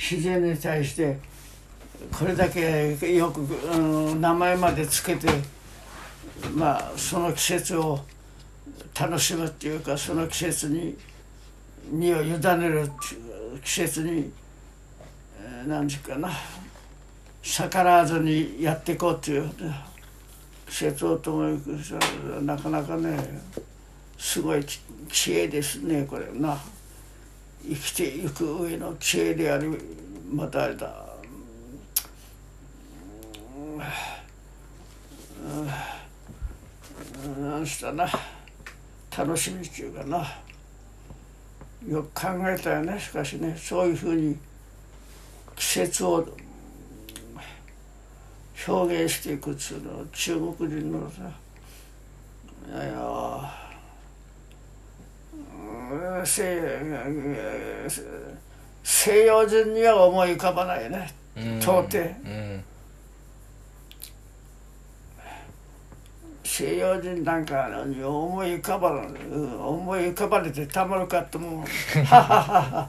自然に対してこれだけよく、名前までつけて、まあその季節を楽しむっていうか、その季節に身を委ねる、季節に何て言うかな、逆らわずにやっていこうっていう、ね、季節をともにくし、なかなかねすごい知恵ですね、これな。生きていく上の知恵であり、またあれだ、なんしたな、楽しみっていうかな。よく考えたよね、しかしね、そういうふうに季節を表現していくっていうのは中国人のさ、西洋人には思い浮かばないね、到底。西洋人なんかに思い浮かばれてたまるかってもうハハハハ